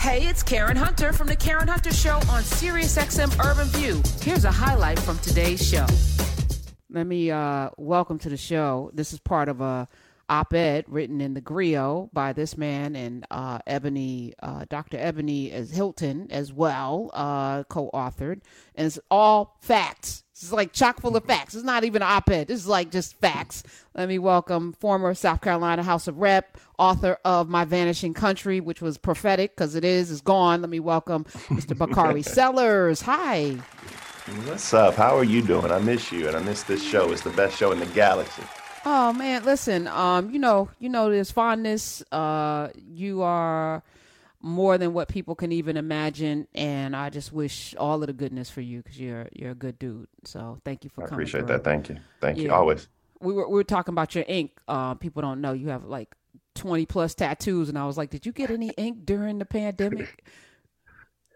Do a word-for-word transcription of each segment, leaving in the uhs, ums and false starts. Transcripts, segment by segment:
Hey, it's Karen Hunter from The Karen Hunter Show on SiriusXM Urban View. Here's a highlight from today's show. Let me uh, welcome to the show. This is part of a op-ed written in the Grio by this man and uh, Ebony, uh, Doctor Ebony Hilton as well, uh, co-authored. And it's all facts. It's like chock full of facts. It's not even an op-ed. This is like just facts. Let me welcome former South Carolina House of Rep, author of My Vanishing Country, which was prophetic because it is, it's gone. Let me welcome Mister Bakari Sellers. Hi. What's up? How are you doing? I miss you and I miss this show. It's the best show in the galaxy. Oh, man, listen, um, you know, you know, there's fondness. Uh, you are more than what people can even imagine. And I just wish all of the goodness for you because you're you're a good dude. So thank you for I coming. I appreciate through. that. Thank you. Thank yeah. you. Always. We were we were talking about your ink. Uh, people don't know you have like twenty plus tattoos. And I was like, did you get any ink during the pandemic?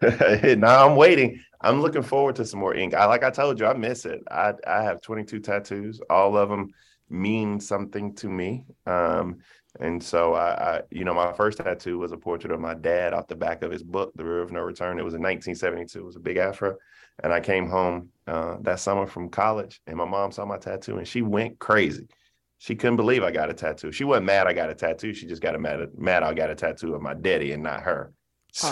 Now I'm waiting. I'm looking forward to some more ink. I, like I told you, I miss it. I, I have twenty-two tattoos, all of them mean something to me. Um, and so I, I, you know, my first tattoo was a portrait of my dad off the back of his book, The River of No Return. It was in nineteen seventy-two. It was a big afro. And I came home uh, that summer from college and my mom saw my tattoo and she went crazy. She couldn't believe I got a tattoo. She wasn't mad I got a tattoo. She just got mad, mad I got a tattoo of my daddy and not her. So.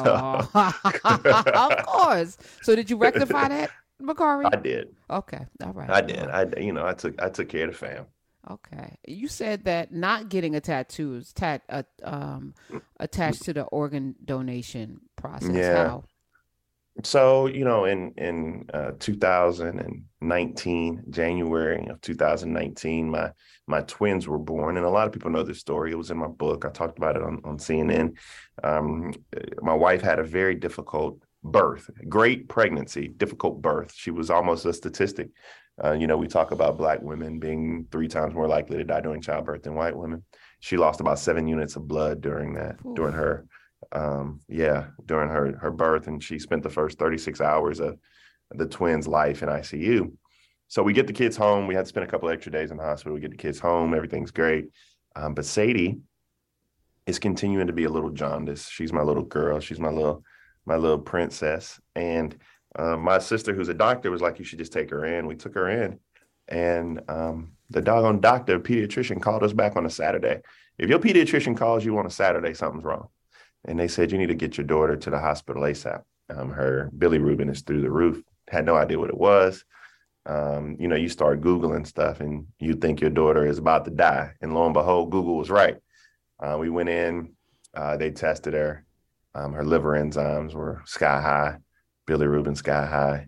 Of course. So did you rectify that, Bakari? I did. Okay. All right. I did. I, you know, I took, I took care of the fam. Okay. You said that not getting a tattoo is tat, uh, um, attached to the organ donation process. Yeah. How? So, you know, in, in uh, two thousand nineteen, January of two thousand nineteen, my my twins were born. And a lot of people know this story. It was in my book. I talked about it on, on C N N. Um, my wife had a very difficult birth, great pregnancy, difficult birth. She was almost a statistic. Uh, you know, we talk about Black women being three times more likely to die during childbirth than white women. She lost about seven units of blood during that, Ooh. during her, um, yeah, during her her birth. And she spent the first thirty-six hours of the twins' life in I C U. So we get the kids home. We had to spend a couple extra days in the hospital. We get the kids home. Everything's great. Um, but Sadie is continuing to be a little jaundiced. She's my little girl. She's my little, my little princess. And Uh, my sister, who's a doctor, was like, you should just take her in. We took her in. And um, the doggone doctor, pediatrician, called us back on a Saturday. If your pediatrician calls you on a Saturday, something's wrong. And they said, you need to get your daughter to the hospital ASAP. Um, her bilirubin is through the roof. Had no idea what it was. Um, you know, you start Googling stuff and you think your daughter is about to die. And lo and behold, Google was right. Uh, we went in. Uh, they tested her. Um, her liver enzymes were sky high. Bilirubin sky high.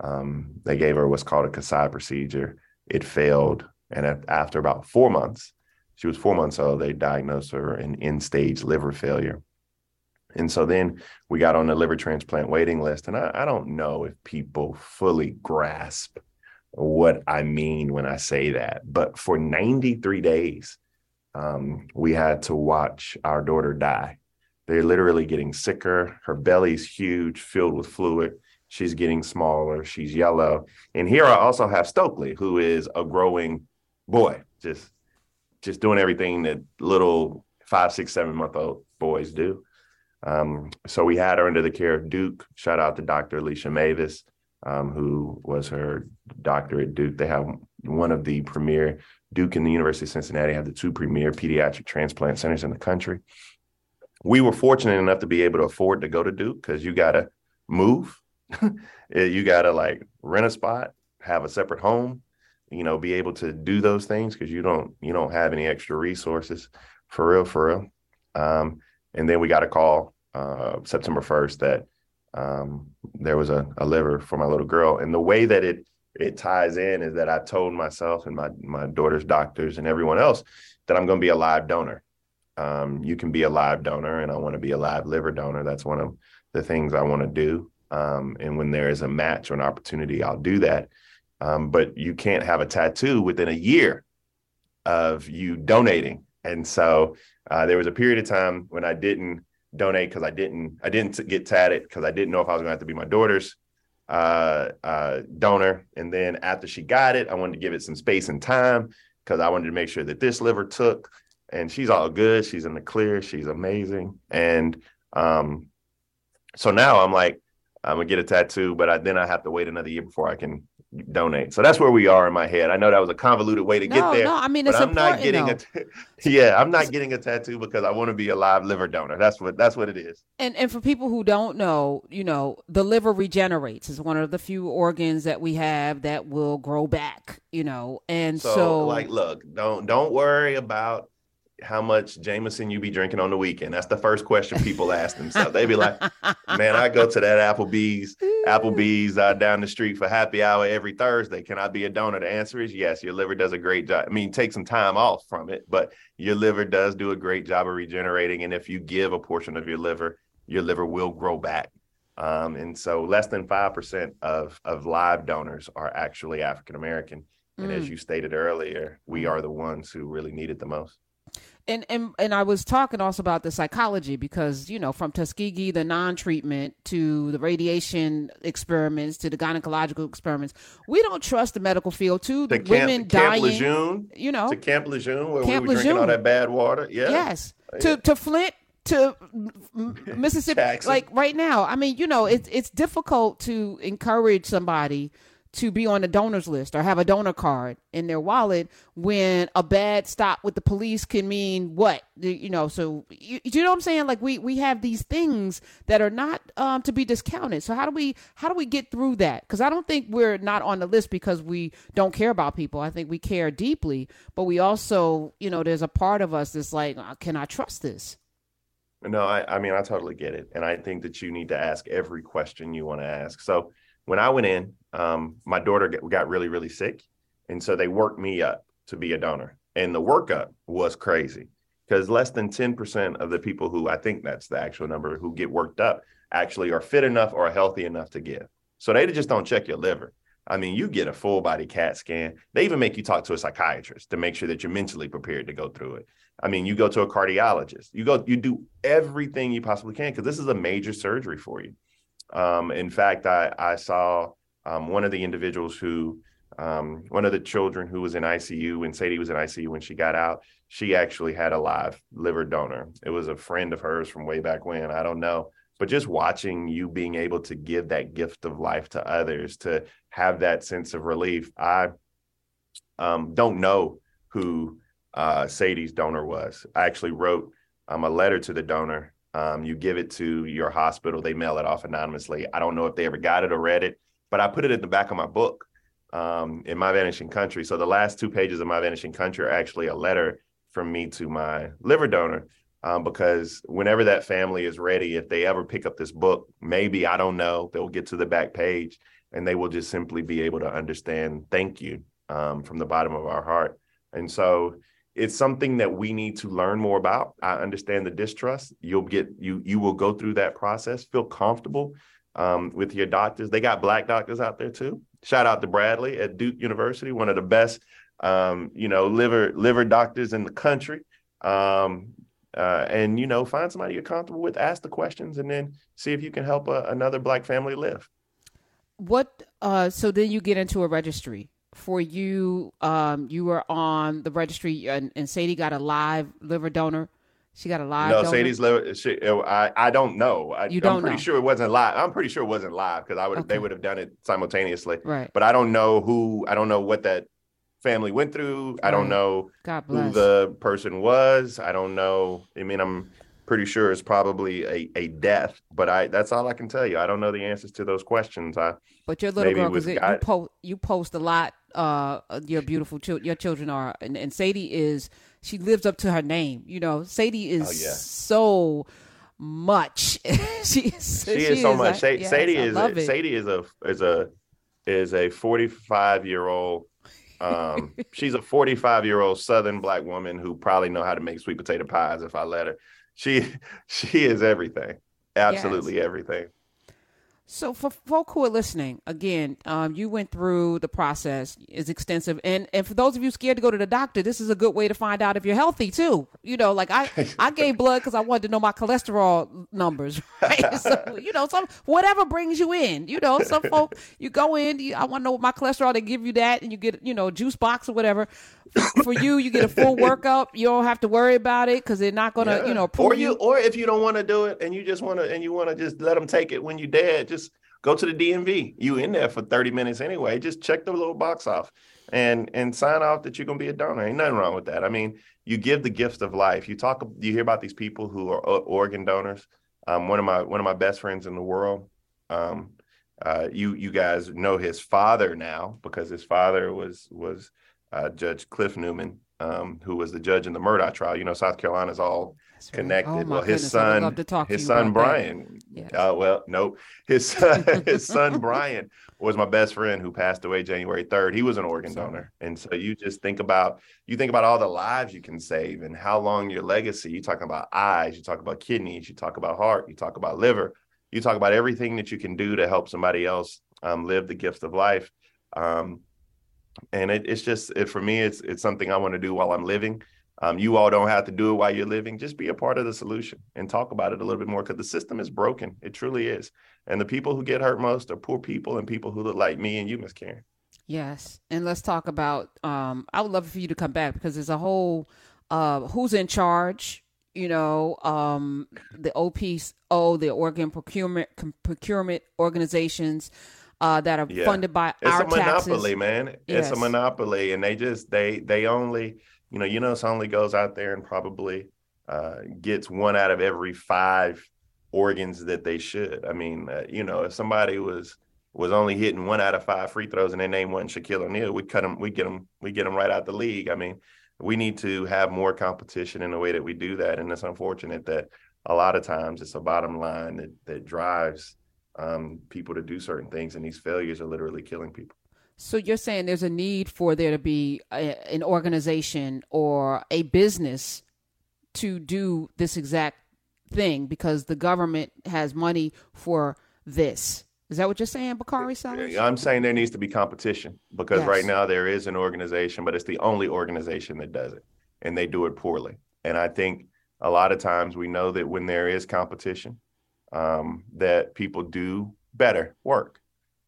Um, they gave her what's called a Kasai procedure. It failed. And at, after about four months, she was four months old, they diagnosed her an end-stage liver failure. And so then we got on the liver transplant waiting list. And I, I don't know if people fully grasp what I mean when I say that. But for ninety-three days, um, we had to watch our daughter die. They're literally getting sicker. Her belly's huge, filled with fluid. She's getting smaller. She's yellow. And here I also have Stokely, who is a growing boy, just just doing everything that little five, six, seven-month-old boys do. Um, so we had her under the care of Duke. Shout out to Doctor Alicia Mavis, um, who was her doctor at Duke. They have one of the premier, Duke and the University of Cincinnati have the two premier pediatric transplant centers in the country. We were fortunate enough to be able to afford to go to Duke because you got to move. You got to like rent a spot, have a separate home, you know, be able to do those things because you don't you don't have any extra resources for real, for real. Um, and then we got a call uh, September first that um, there was a, a liver for my little girl. And the way that it it ties in is that I told myself and my, my daughter's doctors and everyone else that I'm going to be a live donor. Um, you can be a live donor, and I want to be a live liver donor. That's one of the things I want to do. Um, and when there is a match or an opportunity, I'll do that. Um, but you can't have a tattoo within a year of you donating. And so uh, there was a period of time when I didn't donate because I didn't I didn't get tatted because I didn't know if I was going to have to be my daughter's uh, uh, donor. And then after she got it, I wanted to give it some space and time because I wanted to make sure that this liver took. And she's all good. She's in the clear. She's amazing. And um, So now I'm like, I'm going to get a tattoo, but I, then I have to wait another year before I can donate. So that's where we are in my head. I know that was a convoluted way to no, get there. No, I mean, it's I'm important, not getting a t- yeah, I'm not getting a tattoo because I want to be a live liver donor. That's what that's what it is. And and for people who don't know, you know, the liver regenerates. It's one of the few organs that we have that will grow back, you know. And so, so like, look, don't don't worry about how much Jameson you be drinking on the weekend. That's the first question people ask themselves. They be like, man, I go to that Applebee's, Applebee's uh, down the street for happy hour every Thursday. Can I be a donor? The answer is yes. Your liver does a great job. I mean, take some time off from it, but your liver does do a great job of regenerating. And if you give a portion of your liver, your liver will grow back. Um, and so less than five percent of, of live donors are actually African-American. And mm. as you stated earlier, we are the ones who really need it the most. And, and and I was talking also about the psychology because, you know, from Tuskegee, the non-treatment to the radiation experiments to the gynecological experiments, we don't trust the medical field to the women dying. Camp Lejeune, you know, to Camp Lejeune where Camp we were Lejeune. drinking all that bad water. Yeah. Yes. Yeah. To to Flint, to Mississippi, like right now. I mean, you know, it's it's difficult to encourage somebody to be on a donor's list or have a donor card in their wallet when a bad stop with the police can mean what, you know, so you, you know what I'm saying? Like we, we have these things that are not um, to be discounted. So how do we, how do we get through that? Cause I don't think we're not on the list because we don't care about people. I think we care deeply, but we also, you know, there's a part of us that's like, can I trust this? No, I, I mean, I totally get it. And I think that you need to ask every question you want to ask. So when I went in, um, my daughter got really, really sick. And so they worked me up to be a donor. And the workup was crazy because less than ten percent of the people who I think that's the actual number who get worked up actually are fit enough or healthy enough to give. So they just don't check your liver. I mean, you get a full body CAT scan. They even make you talk to a psychiatrist to make sure that you're mentally prepared to go through it. I mean, you go to a cardiologist, you go, you do everything you possibly can because this is a major surgery for you. Um, in fact, I, I saw um, one of the individuals who, um, one of the children who was in I C U, when Sadie was in I C U when she got out, she actually had a live liver donor. It was a friend of hers from way back when, I don't know. But just watching you being able to give that gift of life to others, to have that sense of relief. I um, don't know who uh, Sadie's donor was. I actually wrote um, a letter to the donor. Um, you give it to your hospital, they mail it off anonymously. I don't know if they ever got it or read it, but I put it at the back of my book um, in My Vanishing Country. So the last two pages of My Vanishing Country are actually a letter from me to my liver donor, um, because whenever that family is ready, if they ever pick up this book, maybe, I don't know, they'll get to the back page and they will just simply be able to understand thank you um, from the bottom of our heart. And so it's something that we need to learn more about. I understand the distrust. You'll get, you you will go through that process, feel comfortable um, with your doctors. They got black doctors out there too. Shout out to Bradley at Duke University, one of the best, um, you know, liver liver doctors in the country. Um, uh, and, you know, find somebody you're comfortable with, ask the questions, and then see if you can help a, another black family live. What, uh, so then you get into a registry. For you, um, you were on the registry, and, and Sadie got a live liver donor. She got a live. No, donor? Sadie's liver. She, I, I don't know. I, you don't I'm pretty know. sure it wasn't live. I'm pretty sure it wasn't live because I would okay. they would have done it simultaneously. Right. But I don't know who. I don't know what that family went through. I right. don't know who the person was. I don't know. I mean, I'm pretty sure it's probably a, a death. But I that's all I can tell you. I don't know the answers to those questions. I. But your little girl, because you post you post a lot. Uh, your beautiful children, your children are, and, and Sadie is, she lives up to her name. You know, Sadie is oh, yeah. so much. she, is, she, she is so is much. A, yes, Sadie is, a, Sadie is a, is a, is a forty-five year old. Um, she's a forty-five year old Southern black woman who probably know how to make sweet potato pies. If I let her, she, she is everything. Absolutely yes. everything. So for folk who are listening, again, um, you went through the process. It's extensive. And, and for those of you scared to go to the doctor, this is a good way to find out if you're healthy, too. You know, like I, I gave blood because I wanted to know my cholesterol numbers. Right? So, you know, some whatever brings you in. You know, some folk, you go in, you, I want to know what my cholesterol, they give you that, and you get, you know, a juice box or whatever. For you, you get a full workup. You don't have to worry about it because they're not going to, yeah. you know, prove or you, you. Or if you don't want to do it and you just want to, and you want to just let them take it when you're dead, just Just go to the D M V. You in there for thirty minutes anyway. Just check the little box off and and sign off that you're going to be a donor. Ain't nothing wrong with that. I mean, you give the gift of life. You talk, you hear about these people who are organ donors. Um, one of my one of my best friends in the world. Um, uh, you you guys know his father now because his father was was uh, Judge Cliff Newman, um, who was the judge in the Murdaugh trial. You know, South Carolina's all That's connected. Right. Oh, well, his goodness. son, his son, Brian, yes. uh, well, nope. His son, his son, Brian was my best friend who passed away January third. He was an organ Sorry. donor. And so you just think about, you think about all the lives you can save and how long your legacy, you talk about eyes, you talk about kidneys, you talk about heart, you talk about liver, you talk about everything that you can do to help somebody else um, live the gift of life. Um, and it, it's just, it, for me, it's, it's something I want to do while I'm living. Um, you all don't have to do it while you're living. Just be a part of the solution and talk about it a little bit more because the system is broken. It truly is. And the people who get hurt most are poor people and people who look like me and you, Miss Karen. Yes. And let's talk about, um, I would love for you to come back because there's a whole, uh, who's in charge, you know, um, the O P O, the organ procurement, procurement organizations uh, that are yeah. funded by it's our taxes. It's a monopoly, man. Yes. It's a monopoly. And they just, they, they only... You know, UNOS only goes out there and probably uh, gets one out of every five organs that they should. I mean, uh, you know, if somebody was was only hitting one out of five free throws and their name wasn't Shaquille O'Neal, we cut them, we get them, we get them right out the league. I mean, we need to have more competition in the way that we do that, and it's unfortunate that a lot of times it's a bottom line that that drives um, people to do certain things, and these failures are literally killing people. So you're saying there's a need for there to be a, an organization or a business to do this exact thing because the government has money for this. Is that what you're saying, Bakari Sellers? I'm saying there needs to be competition because yes. right now there is an organization, but it's the only organization that does it, and they do it poorly. And I think a lot of times we know that when there is competition, um, that people do better work.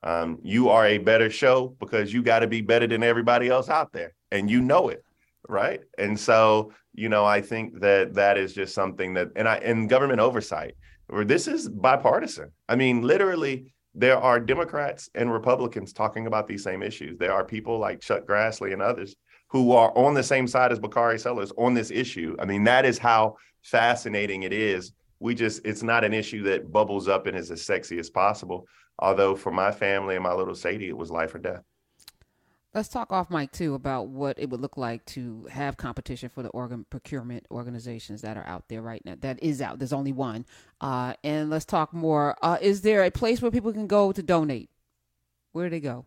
Um, you are a better show because you got to be better than everybody else out there, and you know it, right? And so, you know, I think that that is just something that, and I, and government oversight, where this is bipartisan. I mean, literally, there are Democrats and Republicans talking about these same issues. There are people like Chuck Grassley and others who are on the same side as Bakari Sellers on this issue. I mean, that is how fascinating it is. We just, it's not an issue that bubbles up and is as sexy as possible. Although for my family and my little Sadie, it was life or death. Let's talk off mic, too, about what it would look like to have competition for the organ procurement organizations that are out there right now. That is out. There's only one. Uh, and let's talk more. Uh, is there a place where people can go to donate? Where do they go?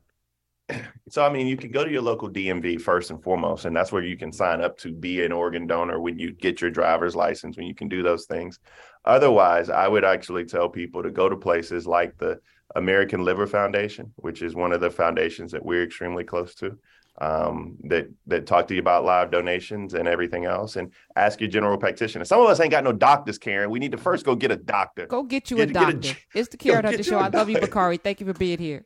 So, I mean, you can go to your local D M V first and foremost, and that's where you can sign up to be an organ donor when you get your driver's license, when you can do those things. Otherwise, I would actually tell people to go to places like the American Liver Foundation, which is one of the foundations that we're extremely close to, um, that that talk to you about live donations and everything else, and ask your general practitioner. Some of us ain't got no doctors, Karen. We need to first go get a doctor. Go get you get, a doctor. Get a, it's the Karen Hunter Show. I love you, Bakari. Thank you for being here.